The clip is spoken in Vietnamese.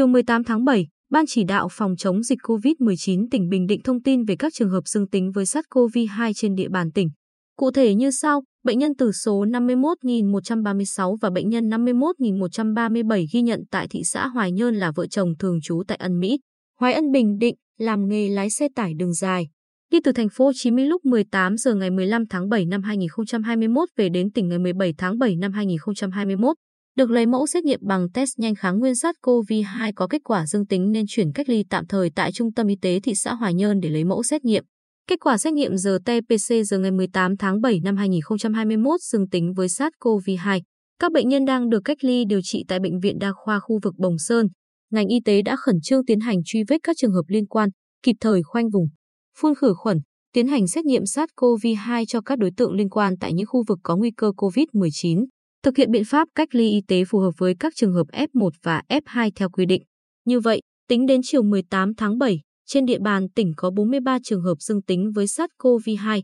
Chiều 18 tháng 7, Ban chỉ đạo phòng chống dịch COVID-19 tỉnh Bình Định thông tin về các trường hợp dương tính với SARS-CoV-2 trên địa bàn tỉnh. Cụ thể như sau, bệnh nhân từ số 51.136 và bệnh nhân 51.137 ghi nhận tại thị xã Hoài Nhơn là vợ chồng thường trú tại Ân Mỹ, Hoài Ân, Bình Định, làm nghề lái xe tải đường dài. Đi từ thành phố Hồ Chí Minh lúc 18 giờ ngày 15 tháng 7 năm 2021 về đến tỉnh ngày 17 tháng 7 năm 2021. Được lấy mẫu xét nghiệm bằng test nhanh kháng nguyên SARS-CoV-2 có kết quả dương tính nên chuyển cách ly tạm thời tại Trung tâm Y tế thị xã Hoài Nhơn để lấy mẫu xét nghiệm. Kết quả xét nghiệm RT-PCR ngày 18 tháng 7 năm 2021 dương tính với SARS-CoV-2. Các bệnh nhân đang được cách ly điều trị tại Bệnh viện Đa khoa khu vực Bồng Sơn. Ngành y tế đã khẩn trương tiến hành truy vết các trường hợp liên quan, kịp thời khoanh vùng, phun khử khuẩn, tiến hành xét nghiệm SARS-CoV-2 cho các đối tượng liên quan tại những khu vực có nguy cơ COVID-19. Thực hiện biện pháp cách ly y tế phù hợp với các trường hợp F1 và F2 theo quy định. Như vậy, tính đến chiều 18 tháng 7, trên địa bàn tỉnh có 43 trường hợp dương tính với SARS-CoV-2.